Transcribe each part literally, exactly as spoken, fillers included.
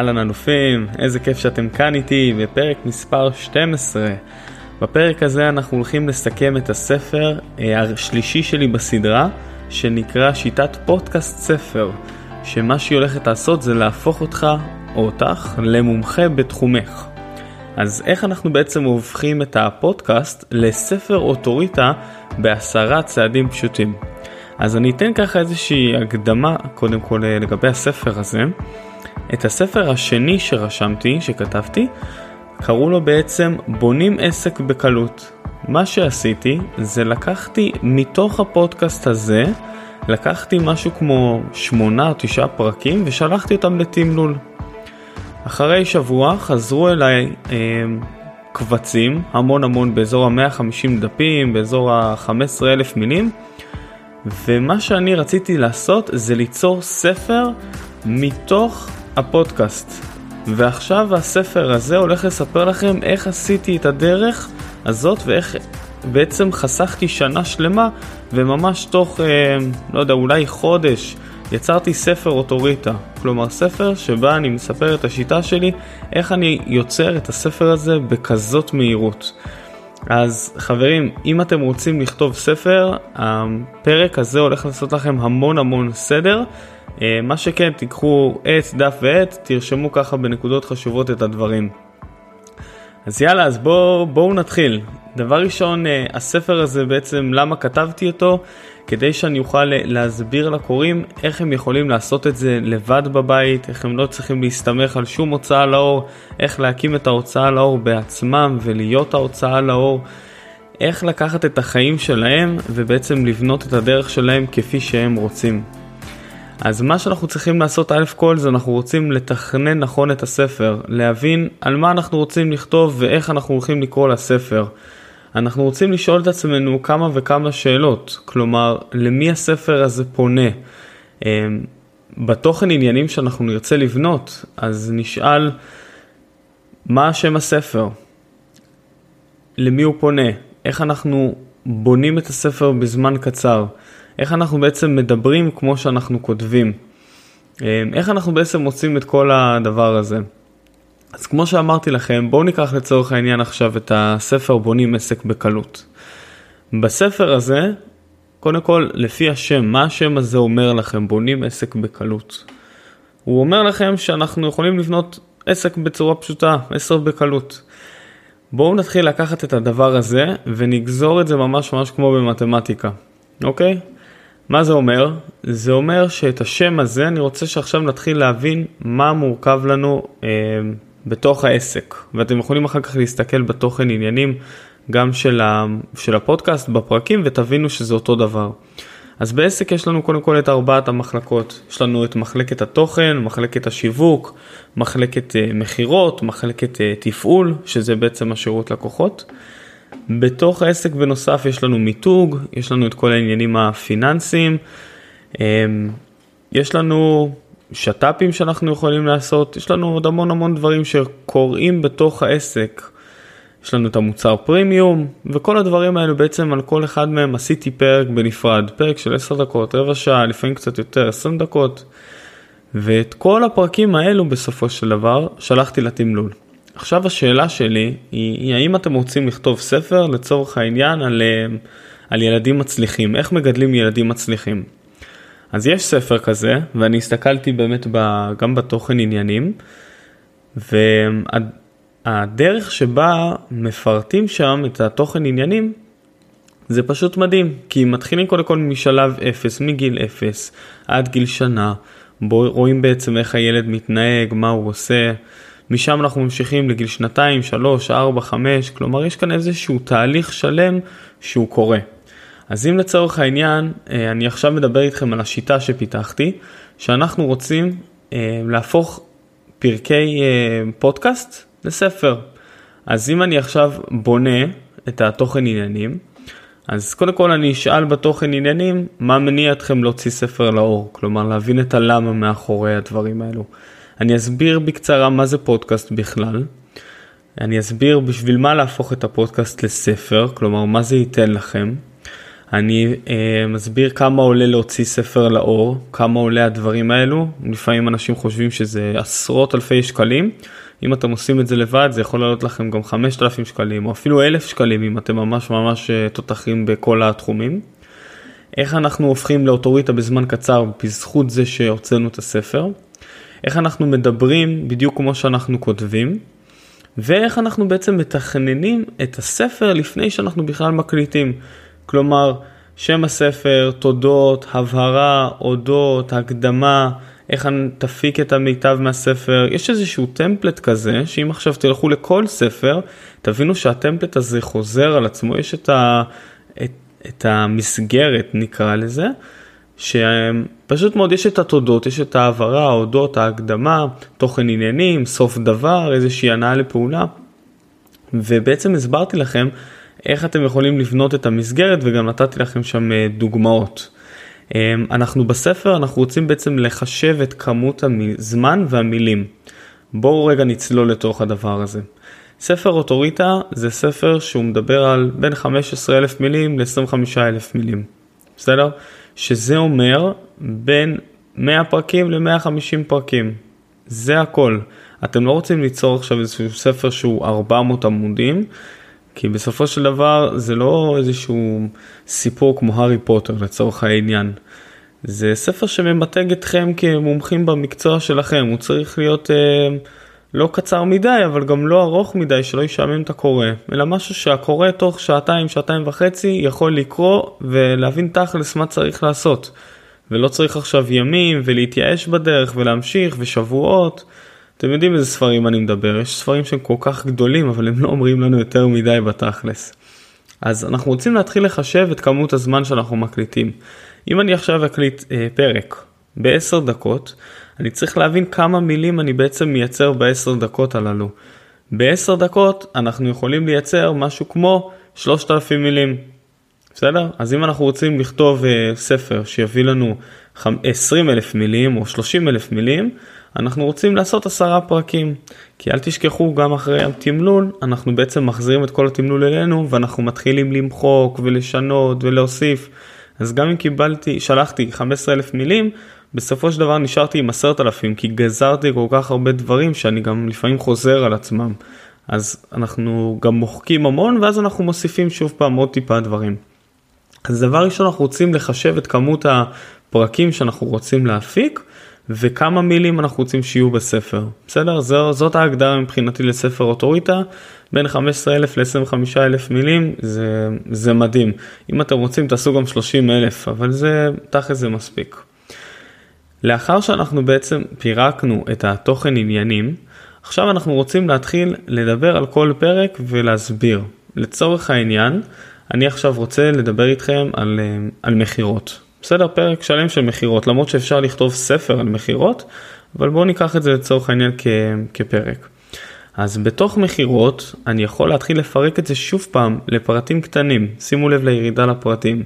אהלן הנופים, איזה כיף שאתם כאן איתי בפרק מספר שתים עשרה. בפרק הזה אנחנו הולכים לסכם את הספר השלישי שלי בסדרה, שנקרא שיטת פודקאסט ספר, שמה שהיא הולכת לעשות זה להפוך אותך או אותך למומחה בתחומך. אז איך אנחנו בעצם הופכים את הפודקאסט לספר אוטוריטה בעשרה צעדים פשוטים? אז אני אתן ככה איזושהי הקדמה קודם כל לגבי הספר הזה. את הספר השני שרשמתי, שכתבתי, קראו לו בעצם בונים עסק בקלות. מה שעשיתי זה לקחתי מתוך הפודקאסט הזה, לקחתי משהו כמו שמונה או תשעה פרקים ושלחתי אותם לתמלול. אחרי שבוע חזרו אליי אה, קבצים, המון המון באזור ה-מאה וחמישים דפים, באזור ה-חמישה עשר אלף מילים, ומה שאני רציתי לעשות זה ליצור ספר מתוך הפודקאסט. ועכשיו הספר הזה הולך לספר לכם איך עשיתי את הדרך הזאת ואיך בעצם חסכתי שנה שלמה, וממש תוך, אה, לא יודע, אולי חודש יצרתי ספר אוטוריטה. כלומר ספר שבה אני מספר את השיטה שלי, איך אני יוצר את הספר הזה בכזאת מהירות. אז חברים, אם אתם רוצים לכתוב ספר, הפרק הזה הולך לעשות לכם המון המון סדר. מה שכן, תיקחו עץ, דף ועט, תרשמו ככה בנקודות חשובות את הדברים. אז יאללה, אז בואו, בואו נתחיל. דבר ראשון, הספר הזה בעצם, למה כתבתי אותו? כדי שאני אוכל להסביר לקוראים איך הם יכולים לעשות את זה לבד בבית, איך הם לא צריכים להסתמך על שום הוצאה לאור, איך להקים את ההוצאה לאור בעצמם ולהיות ההוצאה לאור, איך לקחת את החיים שלהם ובעצם לבנות את הדרך שלהם כפי שהם רוצים. אז מה שאנחנו צריכים לעשות א' כל זה אנחנו רוצים לתכנן נכון את הספר, להבין על מה אנחנו רוצים לכתוב ואיך אנחנו הולכים לקרוא לספר. אנחנו רוצים לשאול את עצמנו כמה וכמה שאלות, כלומר למי הספר הזה פונה. בתוכן עניינים שאנחנו נרצה לבנות, אז נשאל מה שם הספר, למי הוא פונה, איך אנחנו בונים את הספר בזמן קצר, איך אנחנו בעצם מדברים כמו שאנחנו כותבים, איך אנחנו בעצם מוצאים את כל הדבר הזה. אז כמו שאמרתי לכם, בואו ניקח לצורך העניין עכשיו את הספר בונים עסק בקלות. בספר הזה, קודם כל, לפי השם, מה השם הזה אומר לכם, בונים עסק בקלות? הוא אומר לכם שאנחנו יכולים לבנות עסק בצורה פשוטה, עסק בקלות. בואו נתחיל לקחת את הדבר הזה ונגזור את זה ממש ממש כמו במתמטיקה. אוקיי? מה זה אומר? זה אומר שאת השם הזה אני רוצה שעכשיו נתחיל להבין מה מורכב לנו אה, בתוך העסק. ואתם יכולים אחר כך להסתכל בתוכן עניינים גם של, ה, של הפודקאסט בפרקים ותבינו שזה אותו דבר. אז בעסק יש לנו קודם כל את ארבעת המחלקות. יש לנו את מחלקת התוכן, מחלקת השיווק, מחלקת אה, מחירות, מחלקת אה, תפעול, שזה בעצם השירות לקוחות. בתוך העסק בנוסף יש לנו מיתוג, יש לנו את כל העניינים הפיננסיים, יש לנו שטאפים שאנחנו יכולים לעשות, יש לנו עוד המון המון דברים שקוראים בתוך העסק, יש לנו את המוצר פרימיום, וכל הדברים האלו בעצם על כל אחד מהם עשיתי פרק בנפרד, פרק של עשר דקות, רבע שעה, לפעמים קצת יותר, עשרים דקות, ואת כל הפרקים האלו בסופו של דבר שלחתי לתמלול. עכשיו השאלה שלי היא, האם אתם רוצים לכתוב ספר לצורך העניין על, על ילדים מצליחים, איך מגדלים ילדים מצליחים? אז יש ספר כזה, ואני הסתכלתי באמת ב, גם בתוכן עניינים, והדרך שבה מפרטים שם את התוכן עניינים, זה פשוט מדהים, כי מתחילים קודם כל משלב אפס, מגיל אפס עד גיל שנה, בו רואים בעצם איך הילד מתנהג, מה הוא עושה, משם אנחנו ממשיכים לגיל שנתיים, שלוש, ארבע, חמש, כלומר יש כאן איזשהו תהליך שלם שהוא קורה. אז אם לצורך העניין, אני עכשיו מדבר איתכם על השיטה שפיתחתי, שאנחנו רוצים להפוך פרקי פודקאסט לספר. אז אם אני עכשיו בונה את התוכן עניינים, אז קודם כל אני אשאל בתוכן עניינים, מה מניע אתכם להוציא ספר לאור? כלומר להבין את הלמה מאחורי הדברים האלו. אני אסביר בקצרה מה זה פודקאסט בכלל. אני אסביר בשביל מה להפוך את הפודקאסט לספר, כלומר מה זה ייתן לכם. אני אה, מסביר כמה עולה להוציא ספר לאור, כמה עולה הדברים האלו. לפעמים אנשים חושבים שזה עשרות אלפי שקלים. אם אתם עושים את זה לבד, זה יכול לעלות לכם גם חמשת אלפים שקלים, או אפילו אלף שקלים, אם אתם ממש ממש תותחים בכל התחומים. איך אנחנו הופכים לאוטוריטה בזמן קצר, בזכות זה שהוצאנו את הספר. איך אנחנו מדברים בדיוק כמו שאנחנו כותבים. ואיך אנחנו בעצם מתכננים את הספר לפני שאנחנו בכלל מקליטים. כלומר, שם הספר, תודות, הבהרה, אודות, הקדמה, איך תפיק את המיטב מהספר. יש איזשהו טמפלט כזה, שאם עכשיו תלכו לכל ספר, תבינו שהטמפלט הזה חוזר על עצמו. יש את, ה, את, את המסגרת, נקרא לזה, שפשוט מאוד יש את התודות, יש את ההבהרה, האודות, ההקדמה, תוכן עניינים, סוף דבר, איזושהי הנאה לפעולה. ובעצם הסברתי לכם איך אתם יכולים לבנות את המסגרת, וגם נתתי לכם שם דוגמאות. אנחנו בספר, אנחנו רוצים בעצם לחשב את כמות הזמן והמילים. בואו רגע נצלול לתוך הדבר הזה. ספר אוטוריטה זה ספר שהוא מדבר על בין חמש עשרה אלף מילים ל-עשרים וחמישה אלף מילים. בסדר? שזה אומר בין מאה פרקים ל-מאה וחמישים פרקים. זה הכל. אתם לא רוצים ליצור עכשיו איזשהו ספר שהוא ארבע מאות עמודים, כי בסופו של דבר זה לא איזשהו סיפור כמו הארי פוטר לצורך העניין. זה ספר שממתג אתכם כמומחים במקצוע שלכם. הוא צריך להיות אה, לא קצר מדי, אבל גם לא ארוך מדי, שלא ישעמם את הקורא. אלא משהו שהקורא תוך שעתיים, שעתיים וחצי יכול לקרוא ולהבין תכלס מה צריך לעשות. ולא צריך עכשיו ימים ולהתייאש בדרך ולהמשיך ושבועות. אתם יודעים איזה ספרים אני מדבר, יש ספרים שהם כל כך גדולים, אבל הם לא אומרים לנו יותר מדי בתכלס. אז אנחנו רוצים להתחיל לחשב את כמות הזמן שאנחנו מקליטים. אם אני עכשיו אקליט אה, פרק בעשר דקות, אני צריך להבין כמה מילים אני בעצם מייצר בעשר דקות הללו. בעשר דקות אנחנו יכולים לייצר משהו כמו שלושת אלפים מילים. בסדר? אז אם אנחנו רוצים לכתוב אה, ספר שיביא לנו עשרים אלף מילים או שלושים אלף מילים, אנחנו רוצים לעשות עשרה פרקים, כי אל תשכחו, גם אחרי התמלול, אנחנו בעצם מחזירים את כל התמלול אלינו, ואנחנו מתחילים למחוק ולשנות ולהוסיף. אז גם אם קיבלתי, שלחתי חמישה עשר אלף מילים, בסופו של דבר נשארתי עם עשרת אלפים, כי גזרתי כל כך הרבה דברים שאני גם לפעמים חוזר על עצמם. אז אנחנו גם מוחקים המון, ואז אנחנו מוסיפים שוב פעם עוד טיפה דברים. אז דבר ראשון, אנחנו רוצים לחשב את כמות הפרקים שאנחנו רוצים להפיק, וכמה מילים אנחנו רוצים שיהיו בספר. בסדר? זו, זאת ההגדרה מבחינתי לספר אוטוריטה, בין חמישה עשר אלף ל-עשרים וחמישה אלף מילים, זה, זה מדהים. אם אתם רוצים, תעשו גם שלושים אלף, אבל זה, תכף זה מספיק. לאחר שאנחנו בעצם פירקנו את התוכן עניינים, עכשיו אנחנו רוצים להתחיל לדבר על כל פרק ולהסביר. לצורך העניין, אני עכשיו רוצה לדבר איתכם על, על מחירות. בסדר, פרק שלם של מחירות, למרות שאפשר לכתוב ספר על מחירות, אבל בואו ניקח את זה לצורך העניין כפרק. אז בתוך מחירות, אני יכול להתחיל לפרק את זה שוב פעם לפרטים קטנים, שימו לב לירידה לפרטים.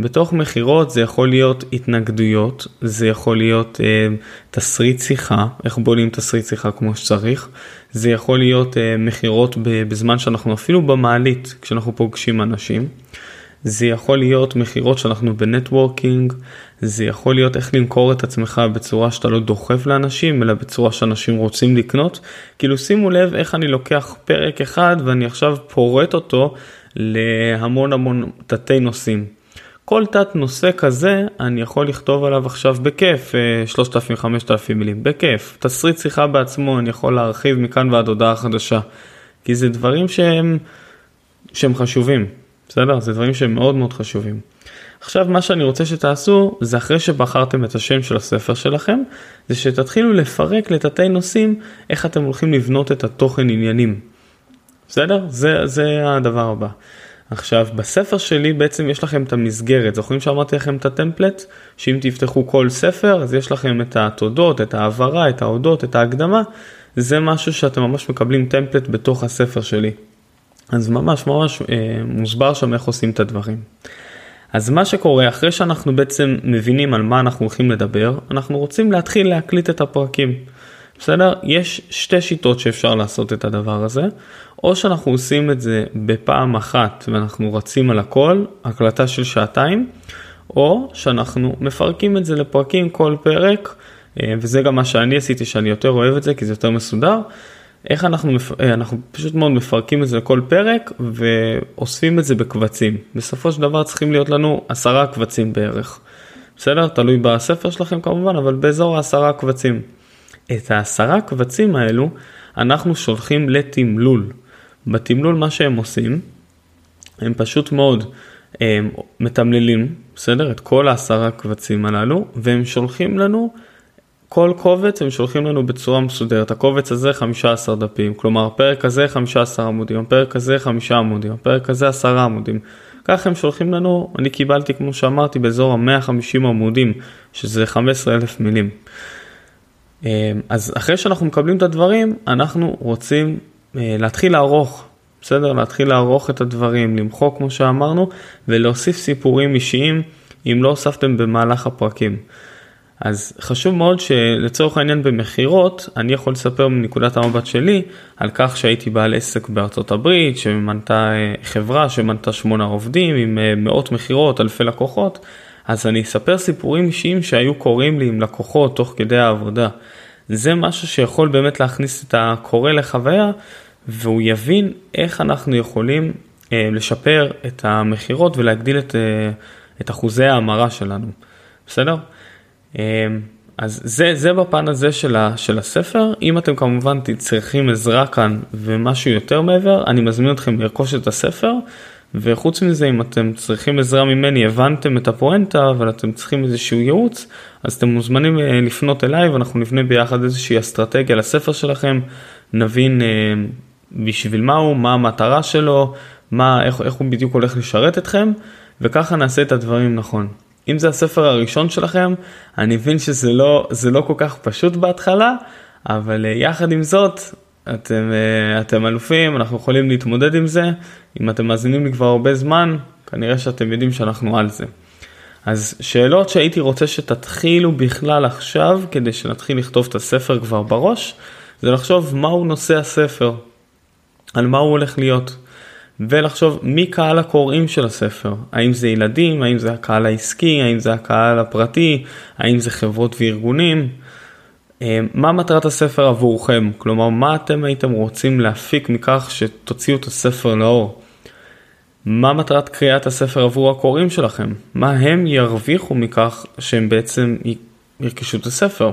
בתוך מחירות זה יכול להיות התנגדויות, זה יכול להיות אה, תסריט שיחה, איך בונים תסריט שיחה כמו שצריך, זה יכול להיות אה, מחירות בזמן שאנחנו אפילו במעלית, כשאנחנו פוגשים אנשים, זה יכול להיות מחירות שאנחנו בנטוורקינג, זה יכול להיות איך למכור את עצמך בצורה שאתה לא דוחף לאנשים, אלא בצורה שאנשים רוצים לקנות. כאילו שימו לב איך אני לוקח פרק אחד ואני עכשיו פורט אותו להמון המון תתי נושאים. כל תת נושא כזה אני יכול לכתוב עליו עכשיו בכיף, שלושת אלפים עד חמשת אלפים מילים, בכיף. תסריט שיחה בעצמו אני יכול להרחיב מכאן ועד הודעה חדשה, כי זה דברים שהם, שהם חשובים. בסדר? זה דברים שהם מאוד מאוד חשובים. עכשיו מה שאני רוצה שתעשו, זה אחרי שבחרתם את השם של הספר שלכם, זה שתתחילו לפרק לתתי נושאים, איך אתם הולכים לבנות את התוכן עניינים. בסדר? זה, זה הדבר הבא. עכשיו, בספר שלי בעצם יש לכם את המסגרת. זוכרים שאמרתי לכם את הטמפלט? שאם תפתחו כל ספר, אז יש לכם את התודות, את ההבהרה, את ההודות, את ההקדמה. זה משהו שאתם ממש מקבלים טמפלט בתוך הספר שלי. אז ממש ממש אה, מוסבר שם איך עושים את הדברים. אז מה שקורה, אחרי שאנחנו בעצם מבינים על מה אנחנו הולכים לדבר, אנחנו רוצים להתחיל להקליט את הפרקים. בסדר? יש שתי שיטות שאפשר לעשות את הדבר הזה, או שאנחנו עושים את זה בפעם אחת ואנחנו רצים על הכל, הקלטה של שעתיים, או שאנחנו מפרקים את זה לפרקים כל פרק, וזה גם מה שאני עשיתי, שאני יותר אוהב את זה, כי זה יותר מסודר. איך אנחנו, אנחנו פשוט מאוד מפרקים את זה לכל פרק, ואוספים את זה בקבצים. בסופו של דבר צריכים להיות לנו עשרה קבצים בערך. בסדר? תלוי בספר שלכם כמובן, אבל באזור העשרה קבצים. את העשרה קבצים האלו, אנחנו שולחים לתמלול. בתמלול מה שהם עושים, הם פשוט מאוד הם, מתמללים, בסדר? את כל העשרה קבצים הללו, והם שולחים לנו כל קובץ, הם שולחים לנו בצורה מסודרת. הקובץ הזה חמישה עשר דפים, כלומר הפרק הזה חמישה עשר עמודים, הפרק הזה חמישה עמודים, הפרק הזה עשרה עמודים. כך הם שולחים לנו, אני קיבלתי כמו שאמרתי באזור ה-מאה וחמישים עמודים, שזה חמישה עשר אלף מילים. אז אחרי שאנחנו מקבלים את הדברים, אנחנו רוצים להתחיל לערוך, בסדר? להתחיל לערוך את הדברים, למחוק כמו שאמרנו, ולהוסיף סיפורים אישיים, אם לא הוספתם במהלך הפרקים. אז חשוב מאוד שלצורך העניין במחירות, אני יכול לספר מנקודת המבט שלי, על כך שהייתי בעל עסק בארצות הברית, שמנתה חברה, שמנתה שמונה עובדים, עם מאות מחירות, אלפי לקוחות, אז אני אספר סיפורים אישיים שהיו קוראים לי עם לקוחות תוך כדי העבודה. זה משהו שיכול באמת להכניס את הקורא לחוויה, והוא יבין איך אנחנו יכולים לשפר את המחירות ולהגדיל את, את אחוזי ההמרה שלנו. בסדר? אז זה, זה בפן הזה של, ה, של הספר. אם אתם כמובן צריכים עזרה כאן ומשהו יותר מעבר, אני מזמין אתכם לרכוש את הספר, וחוץ מזה אם אתם צריכים עזרה ממני, הבנתם את הפואנטה, אבל אתם צריכים איזשהו ייעוץ, אז אתם מוזמנים לפנות אליי, ואנחנו נבנה ביחד איזושהי אסטרטגיה לספר שלכם, נבין בשביל מהו, מה המטרה שלו, מה, איך, איך הוא בדיוק הולך לשרת אתכם, וככה נעשה את הדברים נכון. אם זה הספר הראשון שלכם, אני מבין שזה לא, זה לא כל כך פשוט בהתחלה, אבל יחד עם זאת, אתם, אתם אלופים, אנחנו יכולים להתמודד עם זה. אם אתם מאזינים לי כבר הרבה זמן, כנראה שאתם יודעים שאנחנו על זה. אז שאלות שהייתי רוצה שתתחילו בכלל עכשיו, כדי שנתחיל לכתוב את הספר כבר בראש, זה לחשוב מהו נושא הספר, על מה הוא הולך להיות. ולחשוב מי קהל הקוראים של הספר, האם זה ילדים, האם זה הקהל העסקי, האם זה הקהל הפרטי, האם זה חברות וארגונים, מה מטרת הספר עבורכם, כלומר מה אתם הייתם רוצים להפיק מכך שתוציאו את הספר לאור, מה מטרת קריאת הספר עבור הקוראים שלכם, מה הם ירוויחו מכך שהם בעצם ירכשו את הספר,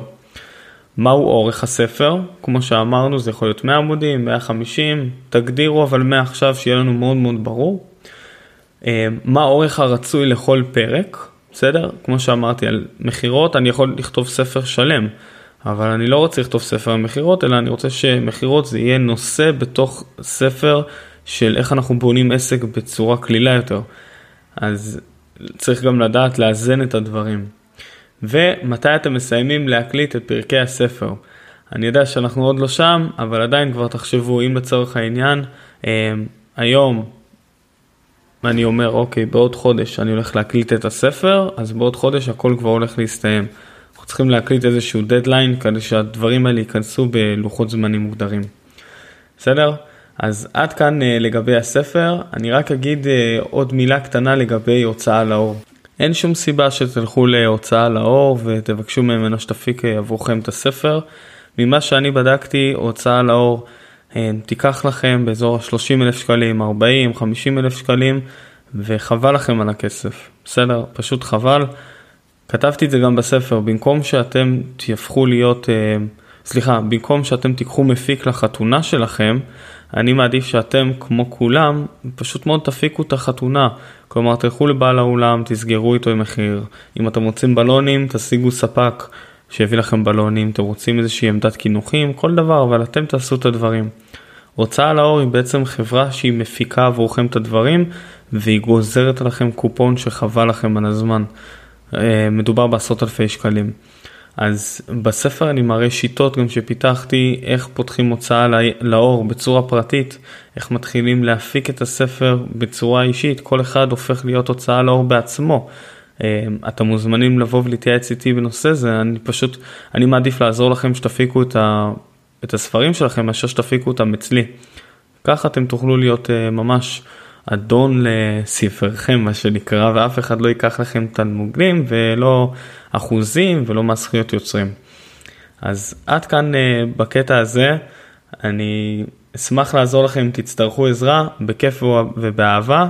מהו אורך הספר, כמו שאמרנו זה יכול להיות מאה עמודים, מאה וחמישים, תגדירו אבל מעכשיו שיהיה לנו מאוד מאוד ברור, מה אורך הרצוי לכל פרק, בסדר? כמו שאמרתי על מחירות, אני יכול לכתוב ספר שלם, אבל אני לא רוצה לכתוב ספר על מחירות, אלא אני רוצה שמחירות זה יהיה נושא בתוך ספר של איך אנחנו בונים עסק בצורה כלילה יותר, אז צריך גם לדעת לאזן את הדברים. ומתי אתם מסיימים להקליט את פרקי הספר. אני יודע שאנחנו עוד לא שם, אבל עדיין כבר תחשבו, אם לצורך העניין, היום אני אומר, אוקיי, בעוד חודש אני הולך להקליט את הספר, אז בעוד חודש הכל כבר הולך להסתיים. אנחנו צריכים להקליט איזשהו דדליין, כדי שהדברים האלה ייכנסו בלוחות זמנים מוגדרים. בסדר? אז עד כאן לגבי הספר, אני רק אגיד עוד מילה קטנה לגבי הוצאה לאור. אין שום סיבה שתלכו להוצאה לאור ותבקשו ממנו שתפיק עבורכם את הספר. ממה שאני בדקתי, הוצאה לאור תיקח לכם באזור ה-שלושים אלף שקלים, ארבעים, חמישים אלף שקלים, וחבל לכם על הכסף. בסדר? פשוט חבל. כתבתי את זה גם בספר, במקום שאתם תהפכו להיות, סליחה, במקום שאתם תיקחו מפיק לחתונה שלכם, אני מעדיף שאתם כמו כולם, פשוט מאוד תפיקו את החתונה. כלומר, תלכו לבעל האולם, תסגרו איתו עם מחיר. אם אתם רוצים בלונים, תשיגו ספק שיביא לכם בלונים. אתם רוצים איזושהי עמדת קינוחים, כל דבר, אבל אתם תעשו את הדברים. הוצאה לאור היא בעצם חברה שהיא מפיקה עבורכם את הדברים, והיא גוזרת לכם קופון שחבל לכם על הזמן. מדובר בעשרות אלפי שקלים. אז בספר אני מראה שיטות גם שפיתחתי, איך פותחים הוצאה לאור בצורה פרטית, איך מתחילים להפיק את הספר בצורה אישית, כל אחד הופך להיות הוצאה לאור בעצמו, אתם מוזמנים לבוא ולהתייעץ איתי בנושא זה, אני פשוט, אני מעדיף לעזור לכם שתפיקו את, ה, את הספרים שלכם, מאשר שתפיקו אותם אצלי. ככה אתם תוכלו להיות ממש אדון לספרכם, מה שנקרא, ואף אחד לא ייקח לכם תנמוגלים ולא אחוזים ולא מזכויות יוצרים. אז עד כאן בקטע הזה, אני אשמח לעזור לכם אם תצטרכו עזרה, בכיף ובאהבה.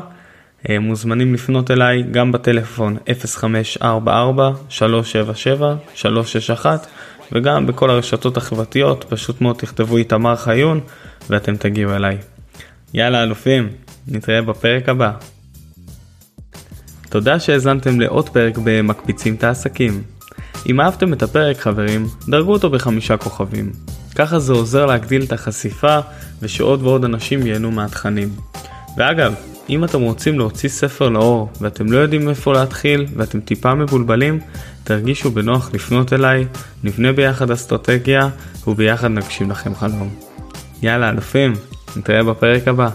מוזמנים לפנות אליי גם בטלפון אפס חמש ארבע ארבע שלוש שבע שבע שלוש שש אחת, וגם בכל הרשתות החברתיות, פשוט מאוד תכתבו איתמר חיון ואתם תגיעו אליי. יאללה אלופים, נתראה בפרק הבא. תודה שהזנתם לעוד פרק במקפיצים את העסקים. אם אהבתם את הפרק חברים, דרגו אותו בחמישה כוכבים. ככה זה עוזר להגדיל את החשיפה ושעוד ועוד אנשים ייהנו מהתכנים. ואגב, אם אתם רוצים להוציא ספר לאור ואתם לא יודעים איפה להתחיל ואתם טיפה מבולבלים, תרגישו בנוח לפנות אליי, נבנה ביחד אסטרטגיה וביחד נגשים לכם חלום. יאללה אלופים, נתראה בפרק הבא.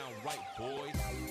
Sound right, boys.